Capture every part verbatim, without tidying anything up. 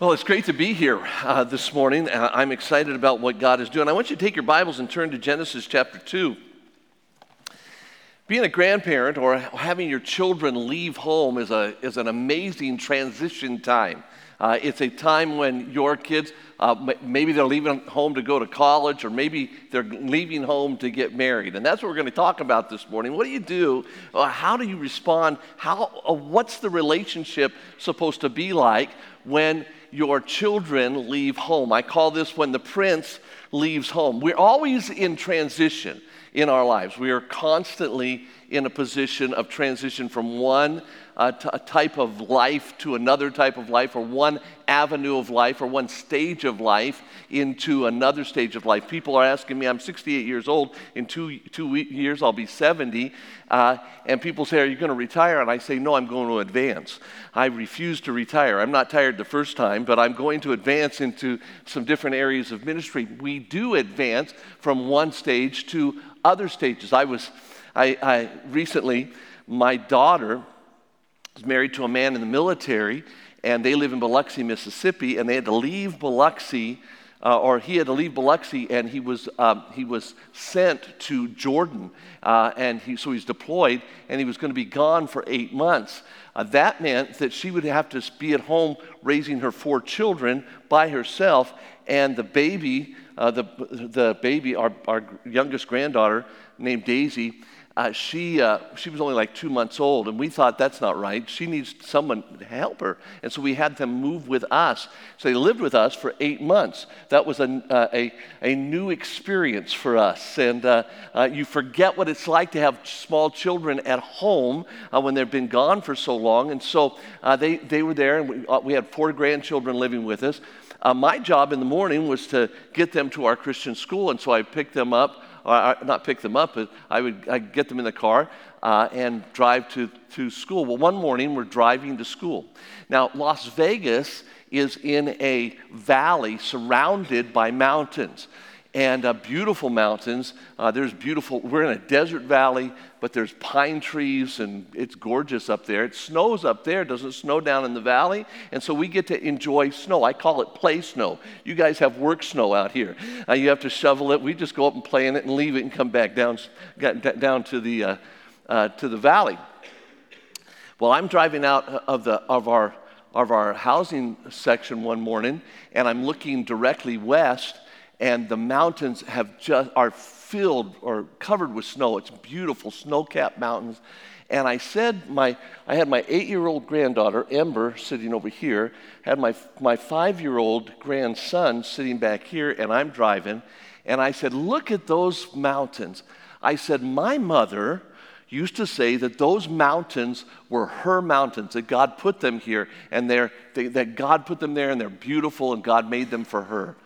Well, it's great to be here uh, this morning. Uh, I'm excited about what God is doing. I want you to take your Bibles and turn to Genesis chapter two. Being a grandparent or having your children leave home is a is an amazing transition time. Uh, it's a time when your kids, uh, maybe they're leaving home to go to college, or maybe they're leaving home to get married. And that's what we're going to talk about this morning. What do you do? Uh, how do you respond? How? Uh, what's the relationship supposed to be like when your children leave home? I call this when the prince leaves home. We're always in transition in our lives. We are constantly in a position of transition from one uh, t- type of life to another type of life, or one avenue of life, or one stage of life into another stage of life. People are asking me, I'm sixty-eight years old, in two two years I'll be seventy, uh, and people say, are you going to retire? And I say, no, I'm going to advance. I refuse to retire. I'm not tired the first time, but I'm going to advance into some different areas of ministry. We do advance from one stage to other stages. I was, I, I recently, my daughter was married to a man in the military, and they live in Biloxi, Mississippi, and they had to leave Biloxi, uh, or he had to leave Biloxi, and he was um, he was sent to Jordan, uh, and he so he's deployed, and he was going to be gone for eight months. Uh, that meant that she would have to be at home raising her four children by herself, and the baby. Uh, the the baby, our, our youngest granddaughter named Daisy, uh, she uh, she was only like two months old, and we thought that's not right. She needs someone to help her, and so we had them move with us. So they lived with us for eight months. That was a uh, a, a new experience for us, and uh, uh, you forget what it's like to have small children at home uh, when they've been gone for so long. And so uh, they they were there, and we, uh, we had four grandchildren living with us. Uh, my job in the morning was to get them to our Christian school, and so I picked them up, or not pick them up, but I would I'd get them in the car uh, and drive to, to school. Well, one morning we're driving to school. Now, Las Vegas is in a valley surrounded by mountains, and uh, beautiful mountains. Uh, there's beautiful, we're in a desert valley, but there's pine trees, and it's gorgeous up there. It snows up there. It doesn't snow down in the valley, and so we get to enjoy snow. I call it play snow. You guys have work snow out here. Uh, you have to shovel it. We just go up and play in it and leave it and come back down, down to the uh, uh, to the valley. Well, I'm driving out of the of our of our housing section one morning, and I'm looking directly west, and the mountains have just are. filled or covered with snow. It's beautiful snow-capped mountains. And I said, my I had my eight-year-old granddaughter, Ember, sitting over here, had my my five-year-old grandson sitting back here, and I'm driving. And I said, look at those mountains. I said, my mother used to say that those mountains were her mountains, that God put them here, and they're, they, that God put them there, and they're beautiful, and God made them for her.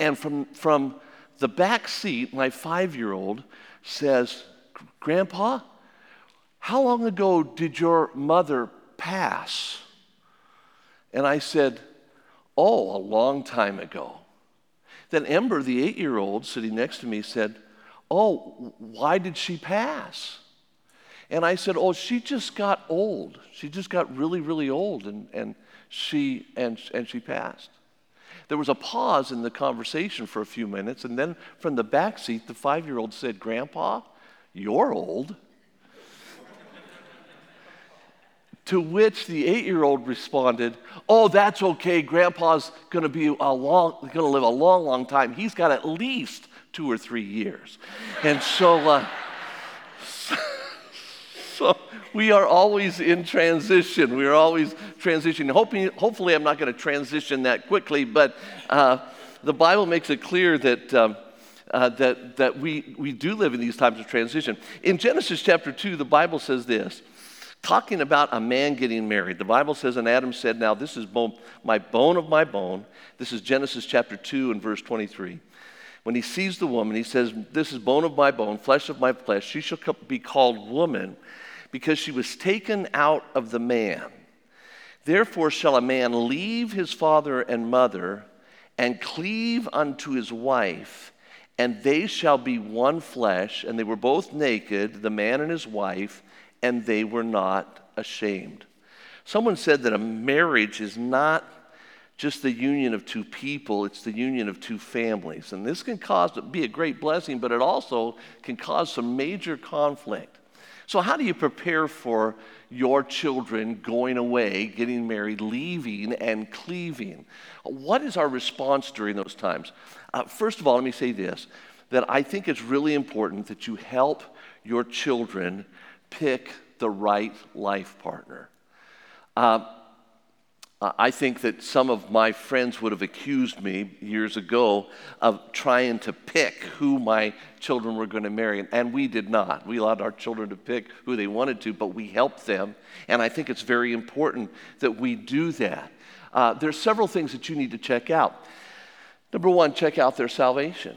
And from from... the back seat, my five-year-old says, Grandpa, how long ago did your mother pass? And I said, oh, a long time ago. Then Ember, the eight-year-old sitting next to me, said, oh, why did she pass? And I said, oh, she just got old. She just got really, really old, and, and she and, and she passed. There was a pause in the conversation for a few minutes, and then from the back seat, the five-year-old said, Grandpa, you're old. To which the eight-year-old responded, oh, that's okay. Grandpa's going to be a long, going to live a long, long time. He's got at least two or three years. And so, uh, so we are always in transition. We are always transitioning. Hoping, hopefully, I'm not going to transition that quickly, but uh, the Bible makes it clear that um, uh, that that we we do live in these times of transition. In Genesis chapter two, the Bible says this, talking about a man getting married. The Bible says, and Adam said, "Now this is bone, my bone of my bone." This is Genesis chapter two and verse twenty-three. When he sees the woman, he says, "This is bone of my bone, flesh of my flesh. She shall be called woman, because she was taken out of the man. Therefore shall a man leave his father and mother and cleave unto his wife, and they shall be one flesh." And they were both naked, the man and his wife, and they were not ashamed. Someone said that a marriage is not just the union of two people. It's the union of two families. And this can cause be a great blessing, but it also can cause some major conflict. So how do you prepare for your children going away, getting married, leaving, and cleaving? What is our response during those times? Uh, first of all, let me say this, that I think it's really important that you help your children pick the right life partner. Uh, I think that some of my friends would have accused me years ago of trying to pick who my children were going to marry, and we did not. We allowed our children to pick who they wanted to, but we helped them, and I think it's very important that we do that. Uh, there's several things that you need to check out. Number one, check out their salvation.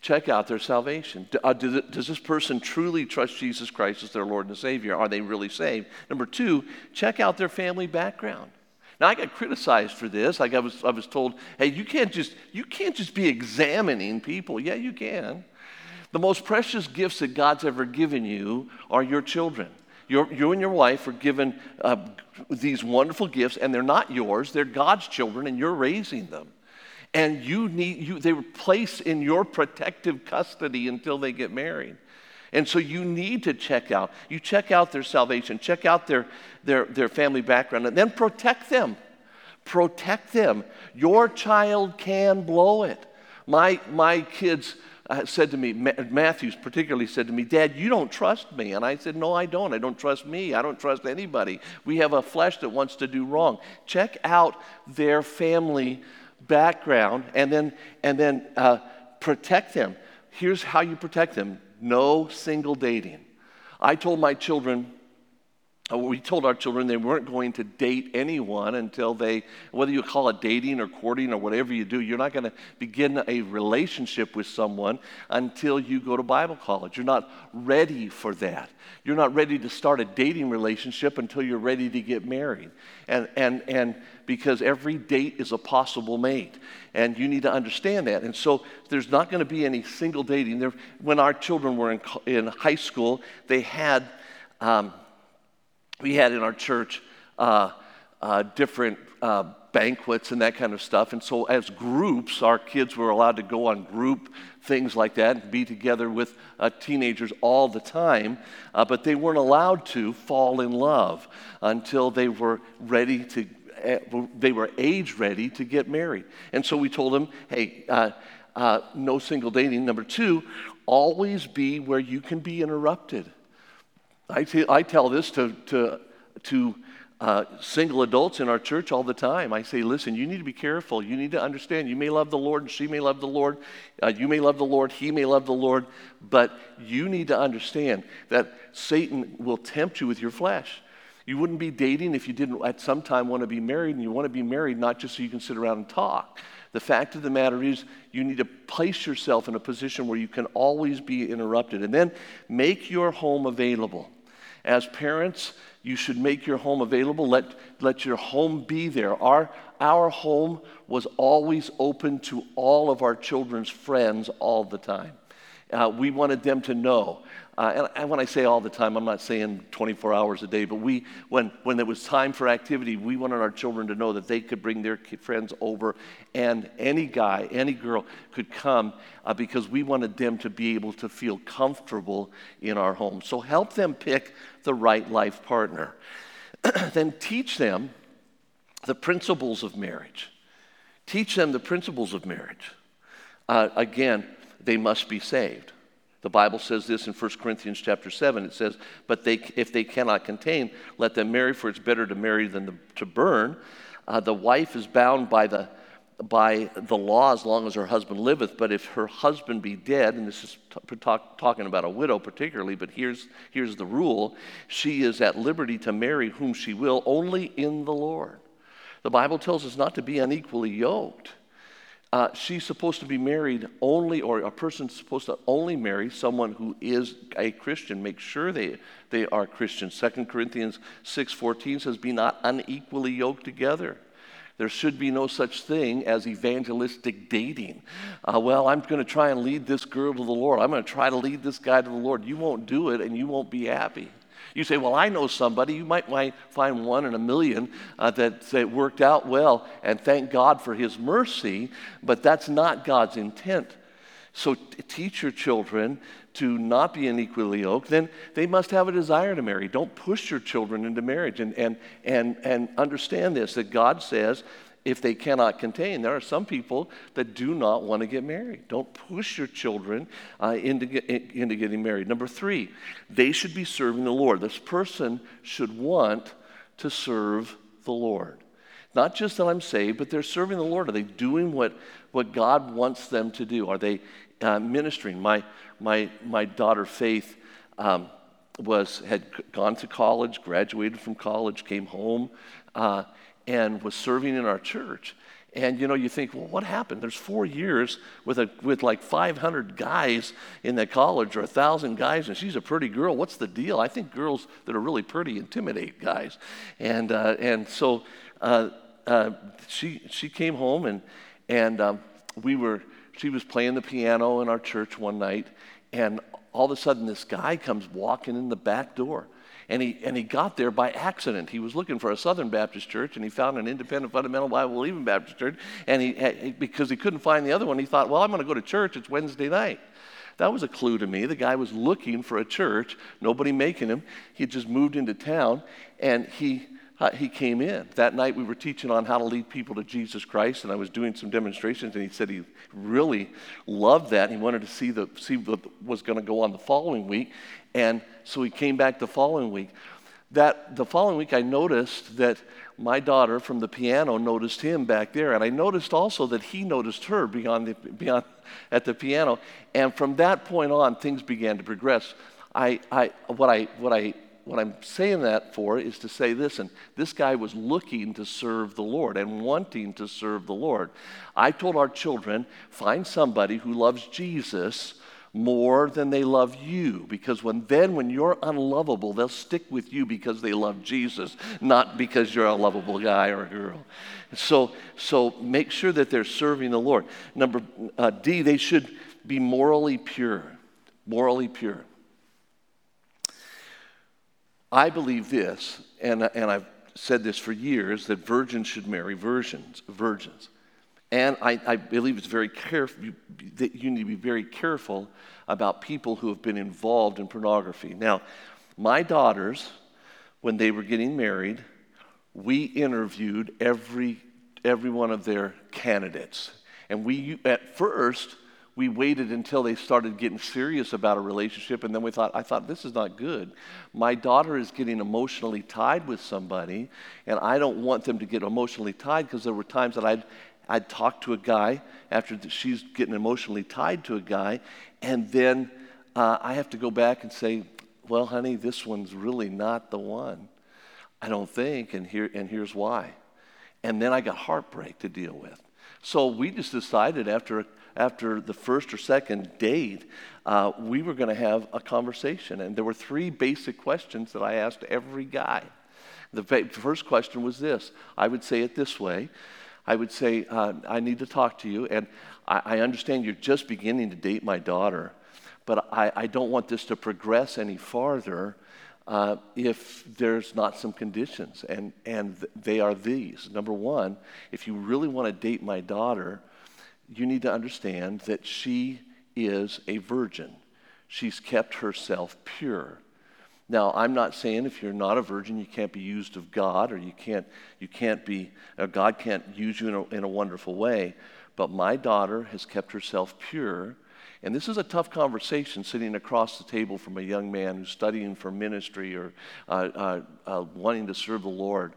Check out their salvation. Uh, do, does this person truly trust Jesus Christ as their Lord and Savior? Are they really saved? Number two, check out their family background. Now, I got criticized for this. Like I was, I was told, hey, you can't just, you can't just be examining people. Yeah, you can. The most precious gifts that God's ever given you are your children. Your, you and your wife are given uh, these wonderful gifts, and they're not yours. They're God's children, and you're raising them. And you need, you, they were placed in your protective custody until they get married. And so you need to check out. You check out their salvation. Check out their, their, their family background. And then protect them. Protect them. Your child can blow it. My, my kids uh, said to me, Ma- Matthews particularly said to me, Dad, you don't trust me. And I said, no, I don't. I don't trust me. I don't trust anybody. We have a flesh that wants to do wrong. Check out their family background and then, and then uh, protect them. Here's how you protect them. No single dating. I told my children, we told our children they weren't going to date anyone until they, whether you call it dating or courting or whatever you do, you're not going to begin a relationship with someone until you go to Bible college. You're not ready for that. You're not ready to start a dating relationship until you're ready to get married. And and and because every date is a possible mate. And you need to understand that. And so there's not going to be any single dating. There, when our children were in, in high school, they had... Um, We had in our church uh, uh, different uh, banquets and that kind of stuff. And so as groups, our kids were allowed to go on group things like that and be together with uh, teenagers all the time. Uh, but they weren't allowed to fall in love until they were ready to, uh, they were age ready to get married. And so we told them, hey, uh, uh, no single dating. Number two, always be where you can be interrupted. I, t- I tell this to to, to uh, single adults in our church all the time. I say, listen, you need to be careful. You need to understand. You may love the Lord, and she may love the Lord. Uh, you may love the Lord, he may love the Lord. But you need to understand that Satan will tempt you with your flesh. You wouldn't be dating if you didn't at some time want to be married, and you want to be married not just so you can sit around and talk. The fact of the matter is you need to place yourself in a position where you can always be interrupted. And then make your home available. As parents, you should make your home available. Let, let your home be there. Our, our home was always open to all of our children's friends all the time. Uh, we wanted them to know. Uh, and, and when I say all the time, I'm not saying twenty-four hours a day, but we, when, when there was time for activity, we wanted our children to know that they could bring their friends over, and any guy, any girl could come uh, because we wanted them to be able to feel comfortable in our home. So help them pick the right life partner. Then teach them the principles of marriage. Teach them the principles of marriage. Uh, again, they must be saved. The Bible says this in First Corinthians chapter seven. It says, but they, if they cannot contain, let them marry, for it's better to marry than to, to burn. Uh, the wife is bound by the by the law as long as her husband liveth, but if her husband be dead, and this is t- talk, talking about a widow particularly, but here's here's the rule, she is at liberty to marry whom she will, only in the Lord. The Bible tells us not to be unequally yoked. Uh, she's supposed to be married only, or a person's supposed to only marry someone who is a Christian. Make sure they, they are Christians. Second Corinthians six fourteen says, be not unequally yoked together. There should be no such thing as evangelistic dating. Uh, well, I'm going to try and lead this girl to the Lord. I'm going to try to lead this guy to the Lord. You won't do it, and you won't be happy. You say, well, I know somebody. You might find one in a million uh, that, that worked out well, and thank God for his mercy, but that's not God's intent. So t- teach your children to not be unequally yoked. Then they must have a desire to marry. Don't push your children into marriage. And and and and understand this, that God says, if they cannot contain, there are some people that do not want to get married. Don't push your children uh, into, get, into getting married. Number three, they should be serving the Lord. This person should want to serve the Lord. Not just that I'm saved, but they're serving the Lord. Are they doing what, what God wants them to do? Are they uh, ministering? My my my daughter Faith um, was had gone to college, graduated from college, came home, uh, and was serving in our church. And you know, you think, well, what happened? There's four years with a with like five hundred guys in that college, or a thousand guys, and she's a pretty girl. What's the deal? I think girls that are really pretty intimidate guys, and uh, and so. Uh, uh, she she came home and and um, we were she was playing the piano in our church one night, and all of a sudden this guy comes walking in the back door, and he and he got there by accident. He was looking for a Southern Baptist church, and he found an Independent Fundamental Bible Believing Baptist church, and he because he couldn't find the other one, he thought, well, I'm going to go to church. It's Wednesday night. That was a clue to me. The guy was looking for a church. Nobody making him. He had just moved into town, and he. Uh, he came in. That night we were teaching on how to lead people to Jesus Christ, and I was doing some demonstrations, and he said he really loved that. He wanted to see the see what was going to go on the following week, and so he came back the following week. That the following week I noticed that my daughter from the piano noticed him back there, and I noticed also that he noticed her beyond the, beyond at the piano, and from that point on things began to progress. I I what I what I What I'm saying that for is to say, listen, this guy was looking to serve the Lord and wanting to serve the Lord. I told our children, find somebody who loves Jesus more than they love you, because when then when you're unlovable, they'll stick with you because they love Jesus, not because you're a lovable guy or girl. So, so make sure that they're serving the Lord. Number uh, D, they should be morally pure, morally pure. I believe this, and, and I've said this for years, that virgins should marry virgins. virgins. And I, I believe it's very careful, you, that you need to be very careful about people who have been involved in pornography. Now, my daughters, when they were getting married, we interviewed every, every one of their candidates. And we, at first, we waited until they started getting serious about a relationship, and then we thought, I thought, this is not good. My daughter is getting emotionally tied with somebody, and I don't want them to get emotionally tied, because there were times that I'd, I'd talk to a guy after she's getting emotionally tied to a guy, and then uh, I have to go back and say, well, honey, this one's really not the one. I don't think, and here and here's why. And then I got heartbreak to deal with. So we just decided after a After the first or second date, uh, we were going to have a conversation. And there were three basic questions that I asked every guy. The ba- first question was this. I would say it this way. I would say, uh, I need to talk to you. And I, I understand you're just beginning to date my daughter, but I, I don't want this to progress any farther uh, if there's not some conditions. And, and th- they are these. Number one, if you really want to date my daughter, you need to understand that she is a virgin. She's kept herself pure. Now, I'm not saying if you're not a virgin, you can't be used of God, or you can't, you can't be, or God can't use you in a, in a wonderful way. But my daughter has kept herself pure. And this is a tough conversation sitting across the table from a young man who's studying for ministry or uh, uh, uh, wanting to serve the Lord.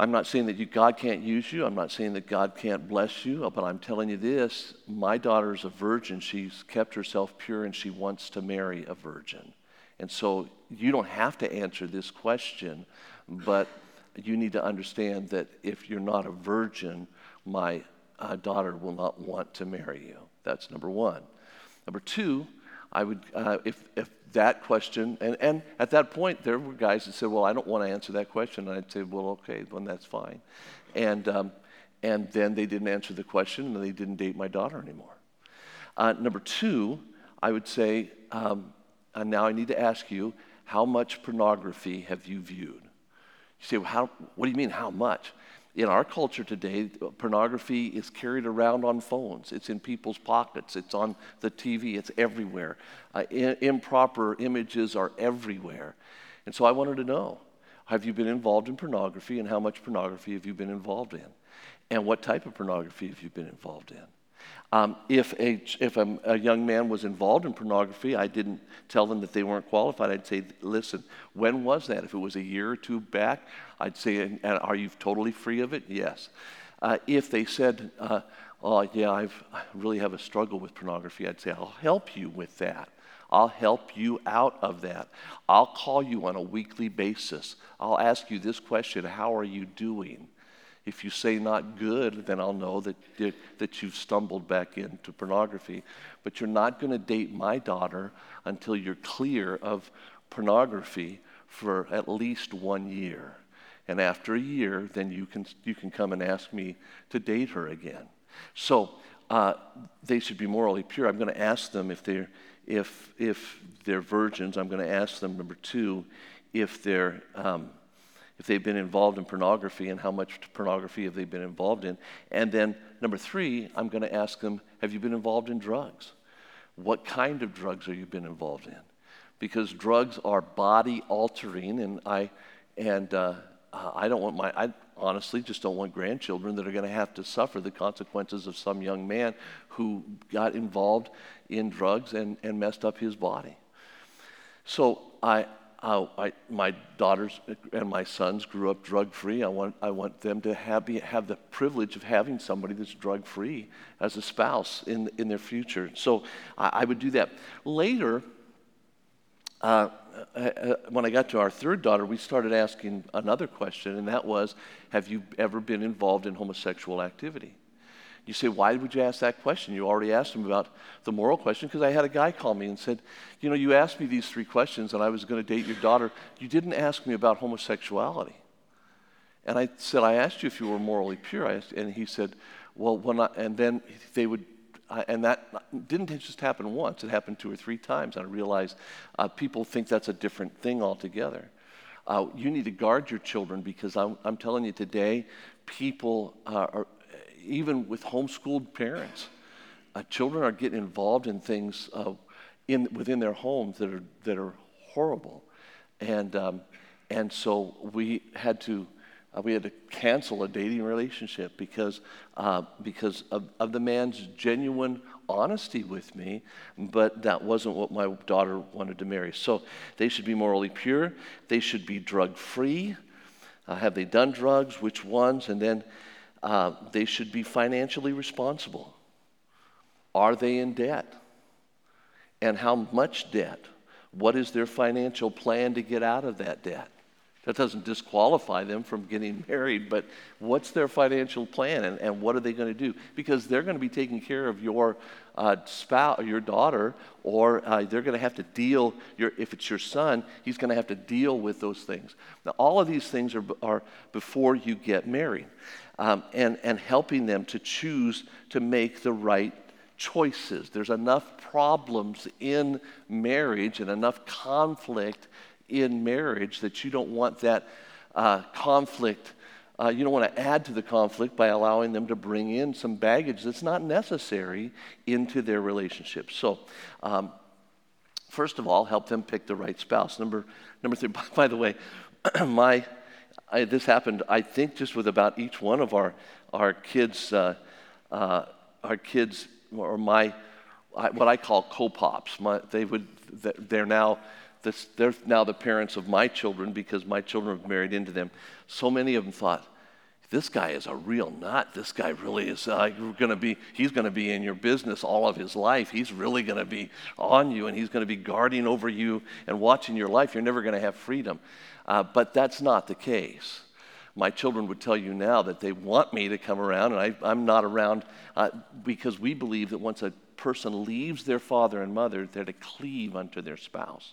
I'm not saying that you, God can't use you. I'm not saying that God can't bless you, but I'm telling you this. My daughter is a virgin. She's kept herself pure, and she wants to marry a virgin. And so you don't have to answer this question, but you need to understand that if you're not a virgin, my uh, daughter will not want to marry you. That's number one. Number two, I would, uh, if, if that question, and, and at that point, there were guys that said, well, I don't want to answer that question. And I'd say, well, okay, then that's fine. And um, and then they didn't answer the question, and they didn't date my daughter anymore. Uh, number two, I would say, um, and now I need to ask you, How much pornography have you viewed? You say, well, how, what do you mean, how much? In our culture today, pornography is carried around on phones. It's in people's pockets. It's on the T V. It's everywhere. Uh, in, improper images are everywhere. And so I wanted to know, have you been involved in pornography, and how much pornography have you been involved in? And what type of pornography have you been involved in? Um, if a, if a, a young man was involved in pornography, I didn't tell them that they weren't qualified. I'd say, listen, when was that? If it was a year or two back, I'd say, and, and are you totally free of it? Yes. Uh, if they said, uh, oh, yeah, I've, I really have a struggle with pornography, I'd say, I'll help you with that. I'll help you out of that. I'll call you on a weekly basis. I'll ask you this question, how are you doing? If you say not good, then I'll know that, that you've stumbled back into pornography. But you're not going to date my daughter until you're clear of pornography for at least one year. And after a year, then you can you can come and ask me to date her again. So uh, they should be morally pure. I'm going to ask them if they're if if they're virgins. I'm going to ask them, number two, if they're um, if they've been involved in pornography, and how much pornography have they been involved in. And then, number three, I'm going to ask them, have you been involved in drugs? What kind of drugs have you been involved in? Because drugs are body-altering, and I and uh, I don't want my, I honestly just don't want grandchildren that are going to have to suffer the consequences of some young man who got involved in drugs and, and messed up his body. So I... Uh, I, my daughters and my sons grew up drug-free. I want I want them to have be, have the privilege of having somebody that's drug-free as a spouse in in their future. So I, I would do that. Later, uh, uh, when I got to our third daughter, we started asking another question, and that was, have you ever been involved in homosexual activity? You say, why would you ask that question? You already asked him about the moral question, because I had a guy call me and said, you know, you asked me these three questions and I was going to date your daughter. You didn't ask me about homosexuality. And I said, I asked you if you were morally pure. I asked, and he said, well, when I, and then they would, I, and that didn't just happen once. It happened two or three times. And I realized uh, people think that's a different thing altogether. Uh, you need to guard your children, because I'm, I'm telling you today, people uh, are, even with homeschooled parents, uh, children are getting involved in things uh, in within their homes that are that are horrible, and um, and so we had to uh, we had to cancel a dating relationship because uh, because of, of the man's genuine honesty with me, but that wasn't what my daughter wanted to marry. So they should be morally pure. They should be drug free. Uh, have they done drugs? Which ones? And then. Uh, they should be financially responsible. Are they in debt? And how much debt? What is their financial plan to get out of that debt? That doesn't disqualify them from getting married, but what's their financial plan, and, and what are they going to do? Because they're going to be taking care of your uh, spouse, or your daughter, or uh, they're going to have to deal, your, if it's your son, he's going to have to deal with those things. Now, all of these things are, are before you get married, um, and, and helping them to choose to make the right choices. There's enough problems in marriage and enough conflict in marriage that you don't want that uh, conflict, uh, you don't want to add to the conflict by allowing them to bring in some baggage that's not necessary into their relationship. So um, first of all, help them pick the right spouse. Number number three, by, by the way, my I, this happened, I think, just with about each one of our our kids, uh, uh, our kids, or my, I, what I call co-pops. My, they would, they're now, This, they're now the parents of my children, because my children have married into them. So many of them thought, this guy is a real nut. This guy really is uh, going to be, he's going to be in your business all of his life. He's really going to be on you, and he's going to be guarding over you and watching your life. You're never going to have freedom. Uh, but that's not the case. My children would tell you now that they want me to come around, and I, I'm not around uh, because we believe that once a person leaves their father and mother, they're to cleave unto their spouse.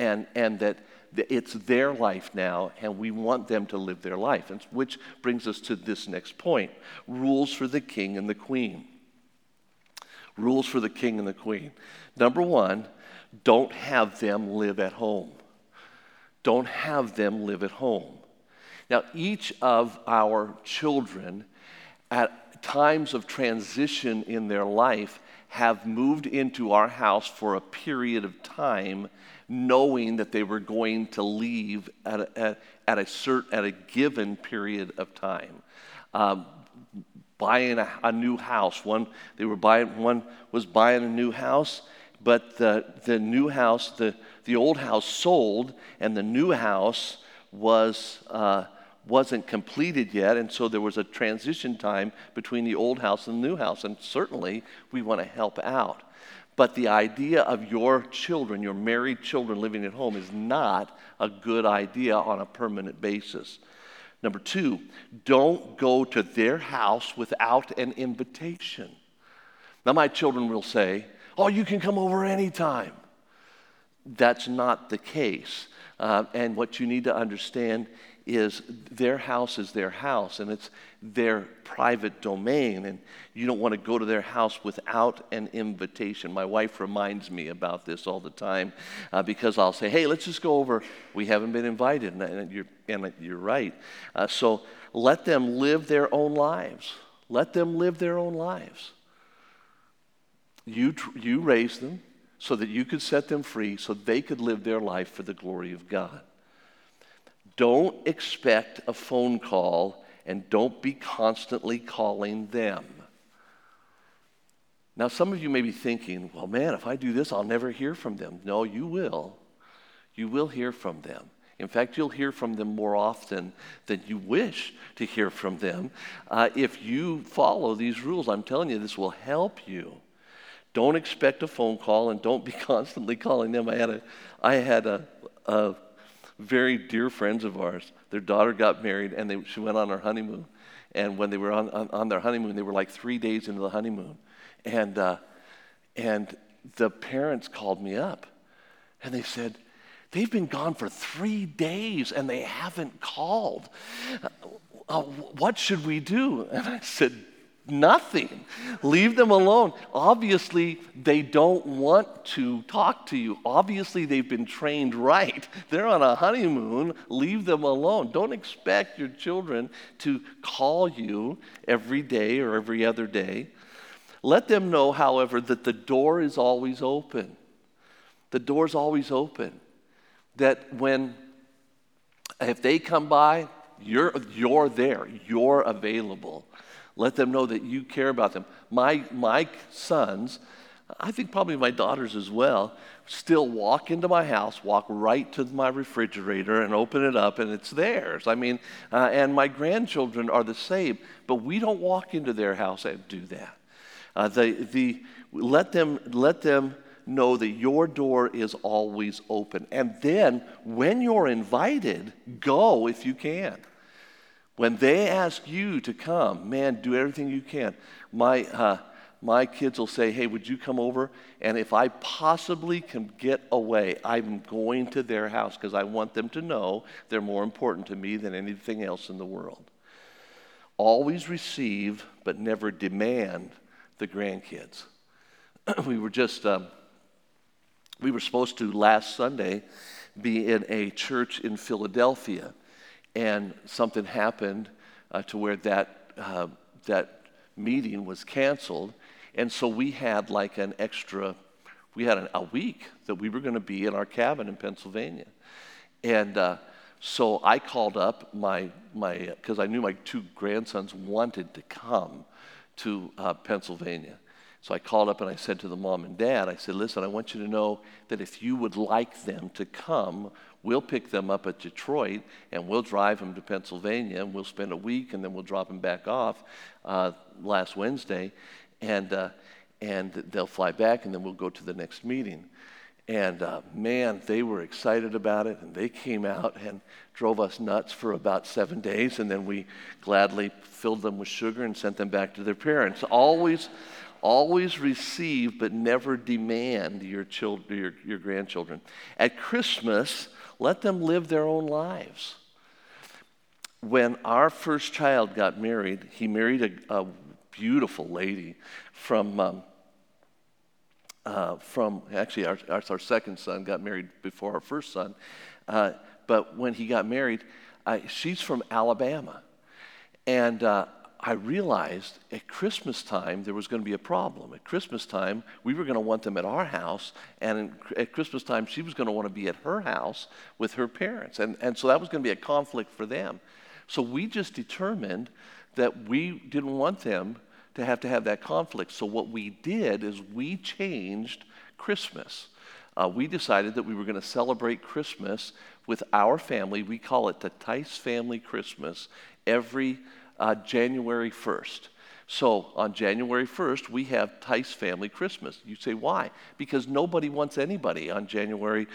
And and that it's their life now, and we want them to live their life. And which brings us to this next point: rules for the king and the queen. Rules for the king and the queen. Number one, don't have them live at home. Don't have them live at home. Now, each of our children at times of transition in their life have moved into our house for a period of time knowing that they were going to leave at a, at, at a, cert, at a given period of time. Um, buying a, a new house. One they were buying. One was buying a new house, but the the new house, the, the old house sold, and the new house was uh, wasn't completed yet, and so there was a transition time between the old house and the new house. And certainly, we want to help out. But the idea of your children, your married children living at home is not a good idea on a permanent basis. Number two, don't go to their house without an invitation. Now, my children will say, oh, you can come over anytime. That's not the case. Uh, and what you need to understand is their house is their house, and it's their private domain, and you don't want to go to their house without an invitation. My wife reminds me about this all the time uh, because I'll say, hey, let's just go over. We haven't been invited, and, and, you're, and you're right. Uh, so let them live their own lives. Let them live their own lives. You, tr- you raise them so that you could set them free so they could live their life for the glory of God. Don't expect a phone call, and don't be constantly calling them. Now, some of you may be thinking, well, man, if I do this, I'll never hear from them. No, you will. You will hear from them. In fact, you'll hear from them more often than you wish to hear from them. Uh, if you follow these rules, I'm telling you, this will help you. Don't expect a phone call, and don't be constantly calling them. I had a, I had a, a very dear friends of ours, their daughter got married, and they, she went on her honeymoon. And when they were on, on, on their honeymoon, they were like three days into the honeymoon. And uh, and the parents called me up, and they said, they've been gone for three days, and they haven't called. Uh, what should we do? And I said, nothing. Leave them alone. Obviously, they don't want to talk to you. Obviously, they've been trained right. They're on a honeymoon. Leave them alone. Don't expect your children to call you every day or every other day. Let them know, however, that the door is always open. The door's always open. That when, if they come by, you're you're there. You're available. Let them know that you care about them. My my sons, I think probably my daughters as well, still walk into my house, walk right to my refrigerator and open it up, and it's theirs. I mean, uh, and my grandchildren are the same, but we don't walk into their house and do that. Uh, the the let them let them know that your door is always open, and then when you're invited, go if you can. When they ask you to come, man, do everything you can. My uh, my kids will say, hey, would you come over? And if I possibly can get away, I'm going to their house because I want them to know they're more important to me than anything else in the world. Always receive, but never demand the grandkids. We were just, um, we were supposed to last Sunday be in a church in Philadelphia. And something happened uh, to where that uh, that meeting was canceled, and so we had like an extra, we had an, a week that we were going to be in our cabin in Pennsylvania, and uh, so I called up my my because I knew my two grandsons wanted to come to uh, Pennsylvania, so I called up and I said to the mom and dad, I said, listen, I want you to know that if you would like them to come, we'll pick them up at Detroit, and we'll drive them to Pennsylvania, and we'll spend a week, and then we'll drop them back off uh, last Wednesday, and uh, and they'll fly back, and then we'll go to the next meeting. And uh, man, they were excited about it, and they came out and drove us nuts for about seven days, and then we gladly filled them with sugar and sent them back to their parents. Always, always receive, but never demand your children, your, your grandchildren. At Christmas, let them live their own lives. When our first child got married, he married a, a beautiful lady from, um, uh, from actually our, our, our second son got married before our first son, uh, but when he got married, I, she's from Alabama. And uh, I realized at Christmas time there was going to be a problem. At Christmas time, we were going to want them at our house, and in, at Christmas time, she was going to want to be at her house with her parents. And, and so that was going to be a conflict for them. So we just determined that we didn't want them to have to have that conflict. So what we did is we changed Christmas. Uh, we decided that we were going to celebrate Christmas with our family. We call it the Tice Family Christmas every uh, January first. So on January first, we have Tice Family Christmas. You say, why? Because nobody wants anybody on January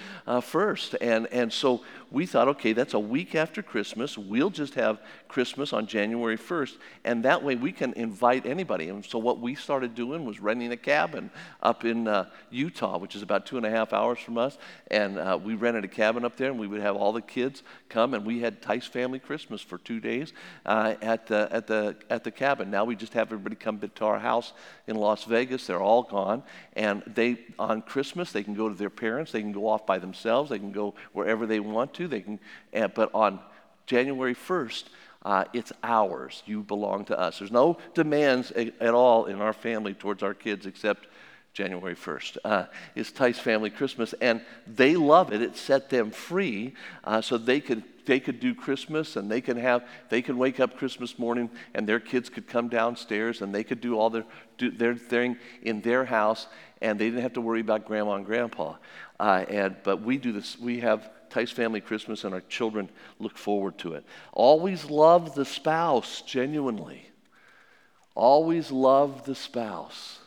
first. And, and so we thought, okay, that's a week after Christmas. We'll just have Christmas on January first, and that way we can invite anybody. And so what we started doing was renting a cabin up in uh, Utah, which is about two and a half hours from us. And uh, we rented a cabin up there, and we would have all the kids come, and we had Tice Family Christmas for two days uh, at the at the at the cabin. Now we just have everybody come to our house in Las Vegas. They're all gone, and they on Christmas they can go to their parents. They can go off by themselves. They can go wherever they want to. They can, uh, but on January first. Uh, it's ours. You belong to us. There's no demands a, at all in our family towards our kids except January first. Uh, it's Tice Family Christmas, and they love it. It set them free, uh, so they could they could do Christmas, and they can have they can wake up Christmas morning, and their kids could come downstairs, and they could do all their do their thing in their house, and they didn't have to worry about Grandma and Grandpa. Uh, and but we do this. We have Tice Family Christmas, and our children look forward to it. Always love the spouse genuinely. Always love the spouse.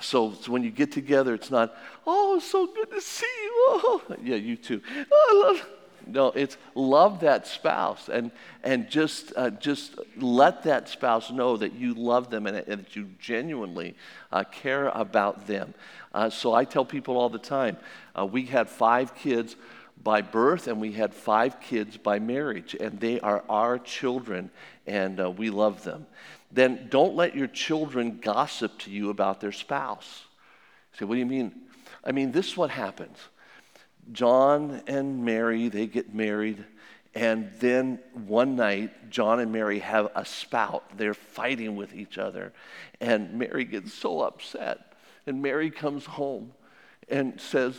So, so when you get together, it's not, oh, it's so good to see you. Oh. Yeah, you too. Oh, I love you. No, it's love that spouse, and and just uh, just let that spouse know that you love them and, and that you genuinely uh, care about them. Uh, so I tell people all the time, uh, we had five kids by birth and we had five kids by marriage, and they are our children, and uh, we love them. Then don't let your children gossip to you about their spouse. You say, what do you mean? I mean, this is what happens. John and Mary, they get married, and then one night, John and Mary have a spout. They're fighting with each other, and Mary gets so upset. And Mary comes home and says,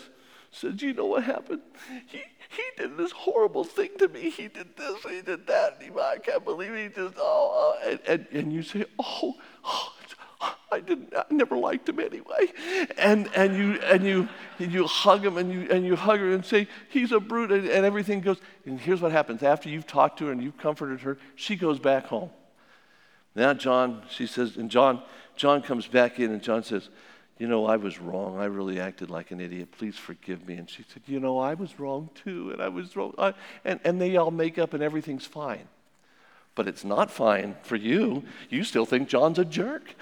says, you know what happened? He he did this horrible thing to me. He did this, he did that. He, I can't believe it. He just, oh. And, and, and you say, oh, oh I didn't, I never liked him anyway. And and you and you and you hug him and you and you hug her and say, he's a brute, and, and everything goes. And here's what happens. After you've talked to her and you've comforted her, she goes back home. Now John, she says, and John, John comes back in, and John says, you know, I was wrong. I really acted like an idiot. Please forgive me. And she said, you know, I was wrong too, and I was wrong. I, and, and they all make up and everything's fine. But it's not fine for you. You still think John's a jerk.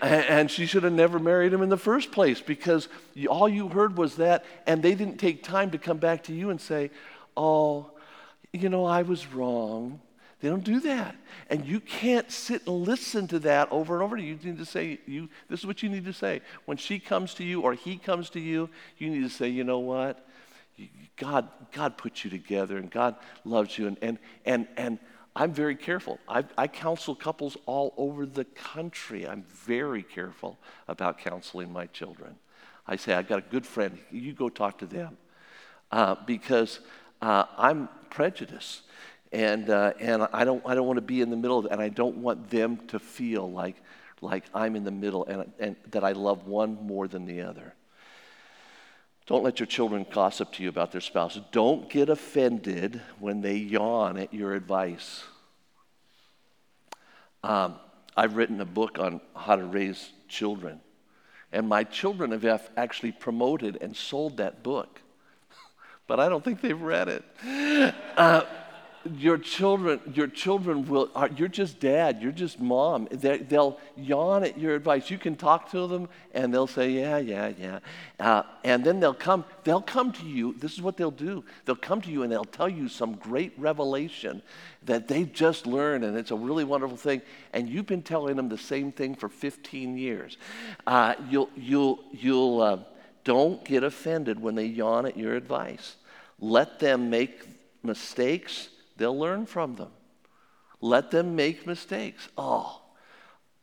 And she should have never married him in the first place, because all you heard was that, and they didn't take time to come back to you and say, oh, you know, I was wrong. They don't do that. And you can't sit and listen to that over and over. You need to say, "You, this is what you need to say. When she comes to you or he comes to you, you need to say, you know what? God, God put you together, and God loves you. And and and, and I'm very careful. I, I counsel couples all over the country. I'm very careful about counseling my children. I say, I got a good friend. You go talk to them. Uh, because uh, I'm prejudiced. And uh, and I don't I don't want to be in the middle of it, and I don't want them to feel like like I'm in the middle and and that I love one more than the other. Don't let your children gossip to you about their spouse. Don't get offended when they yawn at your advice. Um, I've written a book on how to raise children, and my children have actually promoted and sold that book, but I don't think they've read it. Uh, Your children, your children will. Are, you're just dad. You're just mom. They're, they'll yawn at your advice. You can talk to them, and they'll say, "Yeah, yeah, yeah," uh, and then they'll come. They'll come to you. This is what they'll do. They'll come to you, and they'll tell you some great revelation that they just learned, and it's a really wonderful thing. And you've been telling them the same thing for fifteen years. Uh, you'll, you'll, you'll. Uh, don't get offended when they yawn at your advice. Let them make mistakes. They'll learn from them. Let them make mistakes. Oh,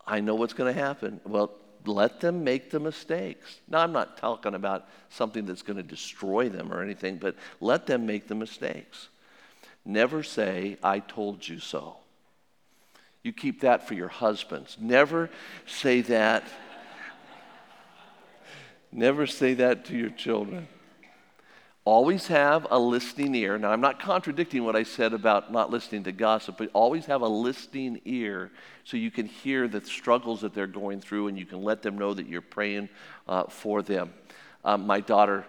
I know what's going to happen. Well, let them make the mistakes. Now, I'm not talking about something that's going to destroy them or anything, but let them make the mistakes. Never say, I told you so. You keep that for your husbands. Never say that. Never say that to your children. Always have a listening ear. Now, I'm not contradicting what I said about not listening to gossip, but always have a listening ear so you can hear the struggles that they're going through and you can let them know that you're praying uh, for them. Um, my daughter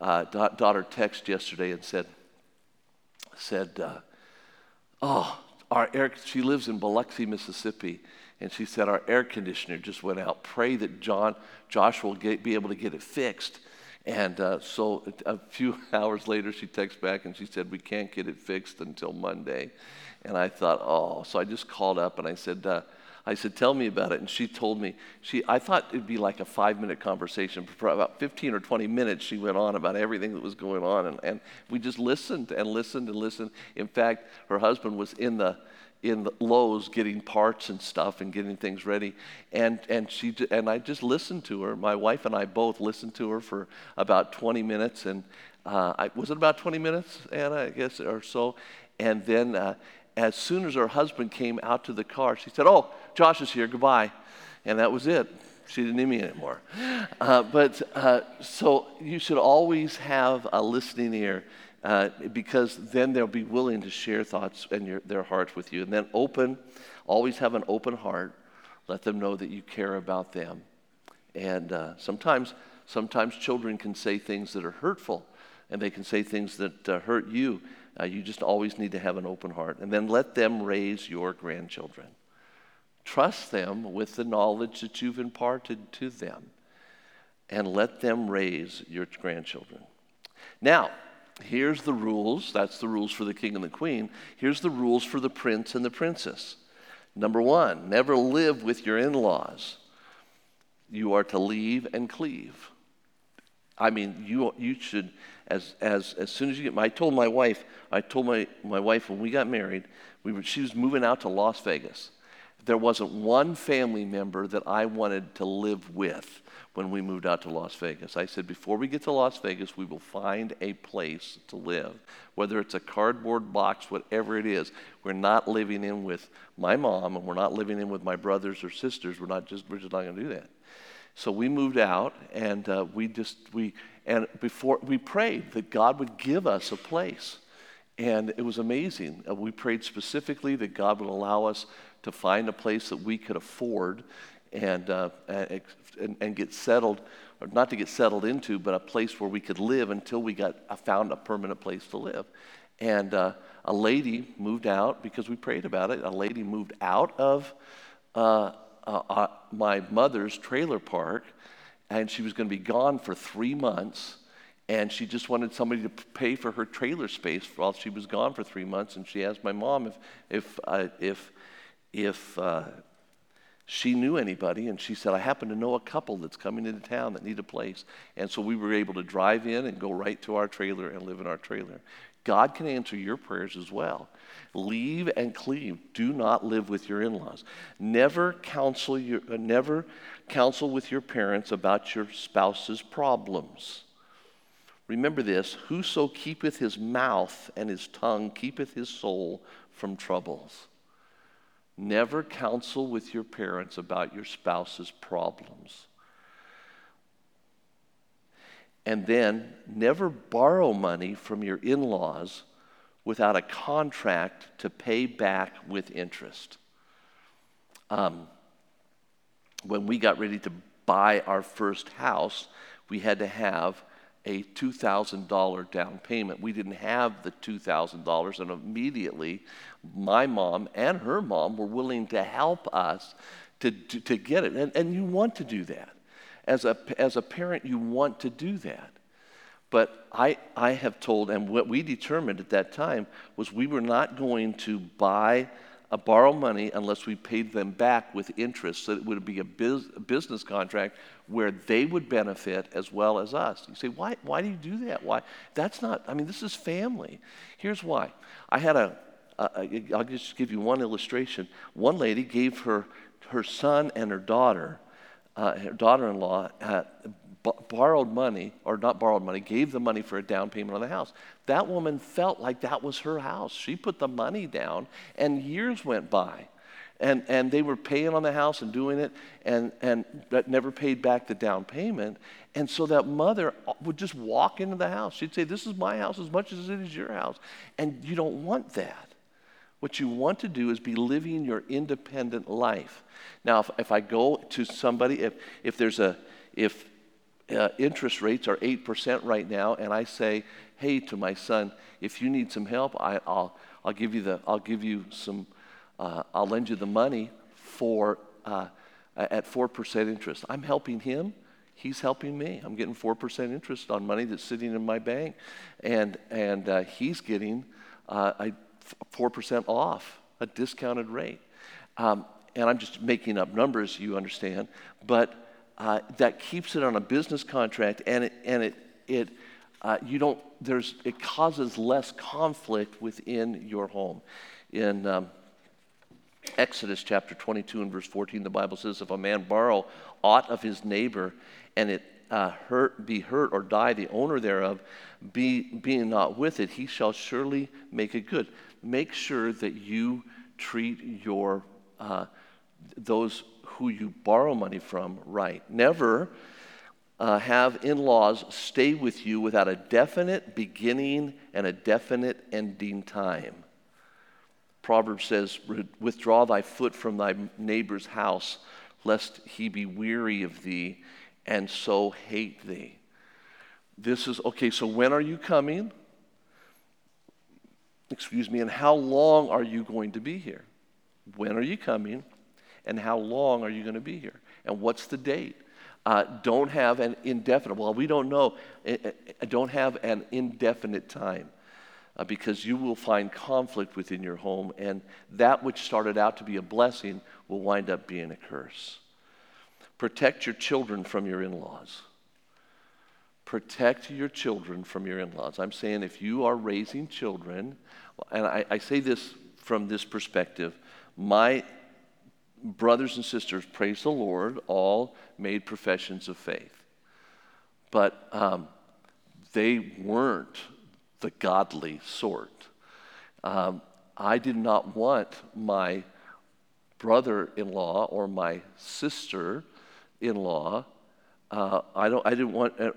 uh, da- daughter texted yesterday and said, said, uh, oh, our air, she lives in Biloxi, Mississippi, and she said, our air conditioner just went out. Pray that John Josh will get, be able to get it fixed. And uh, so a few hours later, she texts back and she said, we can't get it fixed until Monday. And I thought, oh, so I just called up and I said, uh, I said, tell me about it. And she told me, she, I thought it'd be like a five minute conversation, but for about fifteen or twenty minutes, she went on about everything that was going on. And, and we just listened and listened and listened. In fact, her husband was in the, in the Lowe's getting parts and stuff and getting things ready, and and she and I just listened to her. My wife and I both listened to her for about twenty minutes, and uh, I, was it about twenty minutes, Anna, I guess, or so? And then uh, as soon as her husband came out to the car, she said, "Oh, Josh is here. Goodbye," and that was it. She didn't need me anymore. Uh, but uh, so you should always have a listening ear. Uh, because then they'll be willing to share thoughts and your, their hearts with you. And then open, always have an open heart. Let them know that you care about them. And uh, sometimes, sometimes children can say things that are hurtful, and they can say things that uh, hurt you. Uh, you just always need to have an open heart. And then let them raise your grandchildren. Trust them with the knowledge that you've imparted to them, and let them raise your grandchildren. Now, here's the rules. That's the rules for the king and the queen. Here's the rules for the prince and the princess. Number one, never live with your in-laws. You are to leave and cleave. I mean, you you should, as as as soon as you get, I told my wife, I told my, my wife when we got married, we were, she was moving out to Las Vegas. There wasn't one family member that I wanted to live with when we moved out to Las Vegas. I said, before we get to Las Vegas, we will find a place to live, whether it's a cardboard box, whatever it is. We're not living in with my mom, and we're not living in with my brothers or sisters. We're not just we're just not going to do that. So we moved out, and uh, we just we and before we prayed that God would give us a place, and it was amazing. Uh, we prayed specifically that God would allow us to find a place that we could afford. And, uh, and and get settled, or not to get settled into, but a place where we could live until we got uh, found a permanent place to live. And uh, a lady moved out because we prayed about it. A lady moved out of uh, uh, uh, my mother's trailer park, and she was going to be gone for three months. And she just wanted somebody to pay for her trailer space while she was gone for three months. And she asked my mom if if uh, if if. Uh, she knew anybody, and she said, I happen to know a couple that's coming into town that need a place. And so we were able to drive in and go right to our trailer and live in our trailer. God can answer your prayers as well. Leave and cleave. Do not live with your in-laws. Never counsel your, uh, never counsel with your parents about your spouse's problems. Remember this, whoso keepeth his mouth and his tongue keepeth his soul from troubles. Never counsel with your parents about your spouse's problems. And then, never borrow money from your in-laws without a contract to pay back with interest. Um, when we got ready to buy our first house, we had to have a two thousand dollars down payment. We didn't have the two thousand dollars, and immediately my mom and her mom were willing to help us to, to, to get it. And, and you want to do that. As a, as a parent, you want to do that. But I, I have told, and what we determined at that time was we were not going to buy uh, borrow money unless we paid them back with interest, so that it would be a, biz- a business contract where they would benefit as well as us. You say, why Why do you do that? Why? That's not, I mean, this is family. Here's why. I had a, a, a I'll just give you one illustration. One lady gave her, her son and her daughter, uh, her daughter-in-law, uh, borrowed money, or not borrowed money, gave the money for a down payment on the house. That woman felt like that was her house. She put the money down, and years went by. And and they were paying on the house and doing it, and, and but never paid back the down payment. And so that mother would just walk into the house. She'd say, this is my house as much as it is your house. And you don't want that. What you want to do is be living your independent life. Now, if, if I go to somebody, if if there's a, if, Uh, interest rates are eight percent right now, and I say, "Hey, to my son, if you need some help, I, I'll I'll give you the I'll give you some uh, I'll lend you the money for uh, at four percent interest." I'm helping him; he's helping me. I'm getting four percent interest on money that's sitting in my bank, and and uh, he's getting uh, a four percent off, a discounted rate. Um, and I'm just making up numbers, you understand, but. Uh, that keeps it on a business contract, and it and it it uh, you don't there's it causes less conflict within your home. In um, Exodus chapter twenty-two and verse fourteen, the Bible says, "If a man borrow aught of his neighbor, and it uh, hurt be hurt or die, the owner thereof, be being not with it, he shall surely make it good." Make sure that you treat your uh, those. who you borrow money from, right. Never uh, have in-laws stay with you without a definite beginning and a definite ending time. Proverbs says, withdraw thy foot from thy neighbor's house, lest he be weary of thee and so hate thee. This is, okay, so when are you coming? Excuse me, and how long are you going to be here? When are you coming? And how long are you going to be here? And what's the date? Uh, don't have an indefinite, well, we don't know, don't have an indefinite time uh, because you will find conflict within your home, and that which started out to be a blessing will wind up being a curse. Protect your children from your in-laws. Protect your children from your in-laws. I'm saying if you are raising children, and I, I say this from this perspective, my brothers and sisters, praise the Lord, all made professions of faith. But um, they weren't the godly sort. Um, I did not want my brother-in-law or my sister-in-law, uh, I don't. I didn't want, uh,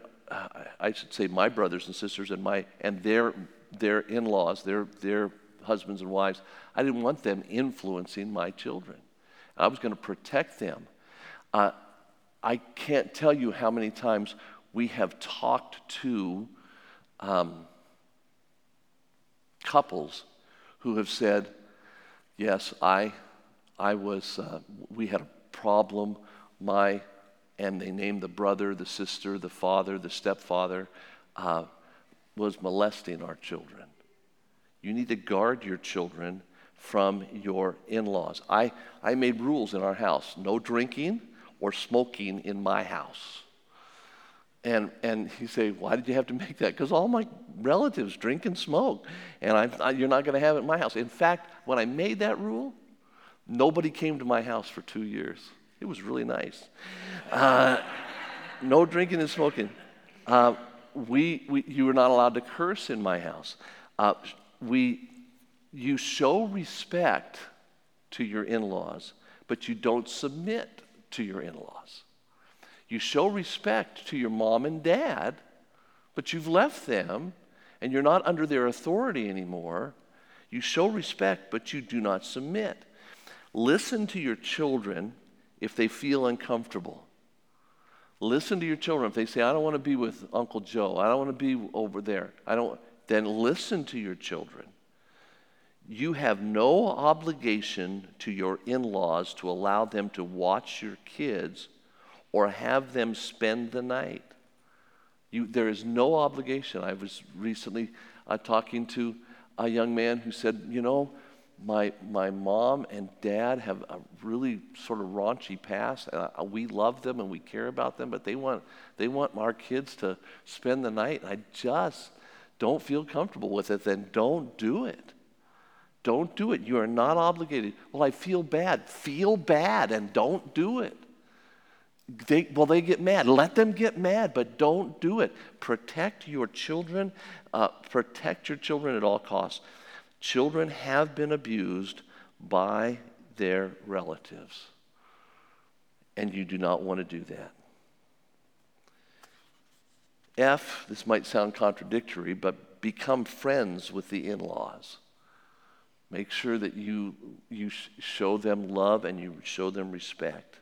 I should say my brothers and sisters and my and their their in-laws, their their husbands and wives, I didn't want them influencing my children. I was going to protect them. Uh, I can't tell you how many times we have talked to um, couples who have said, yes, I I was, uh, we had a problem, my, and they named the brother, the sister, the father, the stepfather, uh, was molesting our children. You need to guard your children from your in-laws. I, I made rules in our house, no drinking or smoking in my house. And and you say, why did you have to make that? Because all my relatives drink and smoke, and I'm, I, you're not going to have it in my house. In fact, when I made that rule, nobody came to my house for two years. It was really nice. Uh, no drinking and smoking. Uh, we, we you were not allowed to curse in my house. Uh, we You show respect to your in-laws, but you don't submit to your in-laws. You show respect to your mom and dad, but you've left them, and you're not under their authority anymore. You show respect, but you do not submit. Listen to your children if they feel uncomfortable. Listen to your children if they say, I don't want to be with Uncle Joe. I don't want to be over there. I don't. Then listen to your children. You have no obligation to your in-laws to allow them to watch your kids or have them spend the night. You, there is no obligation. I was recently uh, talking to a young man who said, you know, my my mom and dad have a really sort of raunchy past. Uh, we love them and we care about them, but they want they want our kids to spend the night. And I just don't feel comfortable with it. Then don't do it. Don't do it. You are not obligated. Well, I feel bad. Feel bad and don't do it. They, well, they get mad. Let them get mad, but don't do it. Protect your children. Uh, protect your children at all costs. Children have been abused by their relatives, and you do not want to do that. F, this might sound contradictory, but become friends with the in-laws. Make sure that you, you show them love and you show them respect.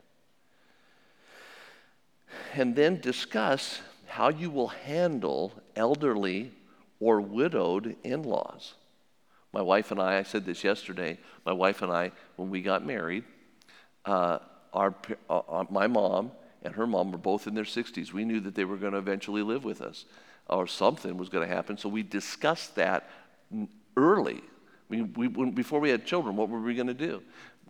And then discuss how you will handle elderly or widowed in-laws. My wife and I, I said this yesterday, my wife and I, when we got married, uh, our, uh, my mom and her mom were both in their sixties. We knew that they were going to eventually live with us or something was going to happen, so we discussed that early. We, we, when, before we had children, what were we going to do?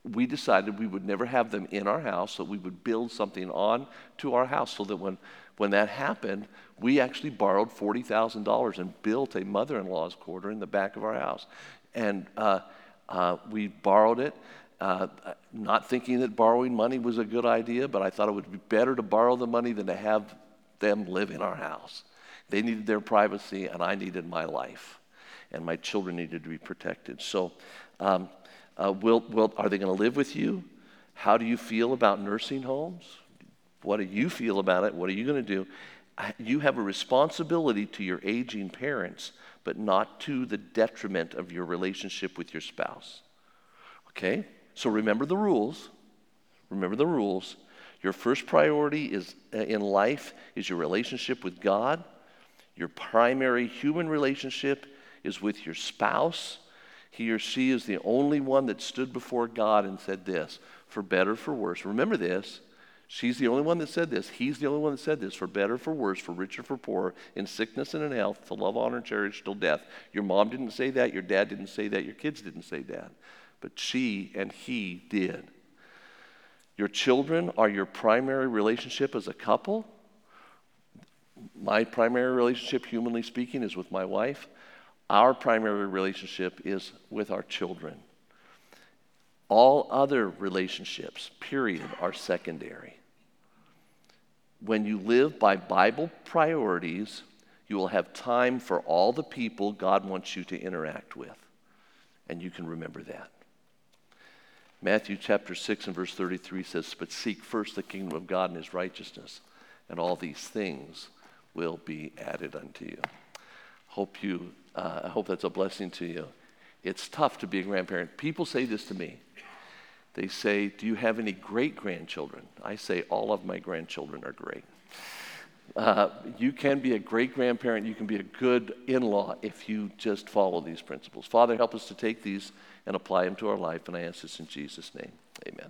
We decided we would never have them in our house, so we would build something on to our house so that when, when that happened, we actually borrowed forty thousand dollars and built a mother-in-law's quarter in the back of our house. And uh, uh, we borrowed it, uh, not thinking that borrowing money was a good idea, but I thought it would be better to borrow the money than to have them live in our house. They needed their privacy, and I needed my life, and my children needed to be protected. So um, uh, will, will, are they going to live with you? How do you feel about nursing homes? What do you feel about it? What are you going to do? You have a responsibility to your aging parents, but not to the detriment of your relationship with your spouse. Okay? So remember the rules. Remember the rules. Your first priority is uh, in life is your relationship with God. Your primary human relationship is with your spouse. He or she is the only one that stood before God and said this, for better, for worse. Remember this. She's the only one that said this. He's the only one that said this, for better, for worse, for richer, for poorer, in sickness and in health, to love, honor, and cherish till death. Your mom didn't say that. Your dad didn't say that. Your kids didn't say that. But she and he did. Your children are your primary relationship as a couple. My primary relationship, humanly speaking, is with my wife. Our primary relationship is with our children. All other relationships, period, are secondary. When you live by Bible priorities, you will have time for all the people God wants you to interact with. And you can remember that. Matthew chapter six and verse thirty-three says, "But seek first the kingdom of God and his righteousness, and all these things will be added unto you." Hope you, uh, I hope that's a blessing to you. It's tough to be a grandparent. People say this to me. They say, "Do you have any great-grandchildren?" I say, all of my grandchildren are great. Uh, you can be a great-grandparent. You can be a good in-law if you just follow these principles. Father, help us to take these and apply them to our life, and I ask this in Jesus' name. Amen.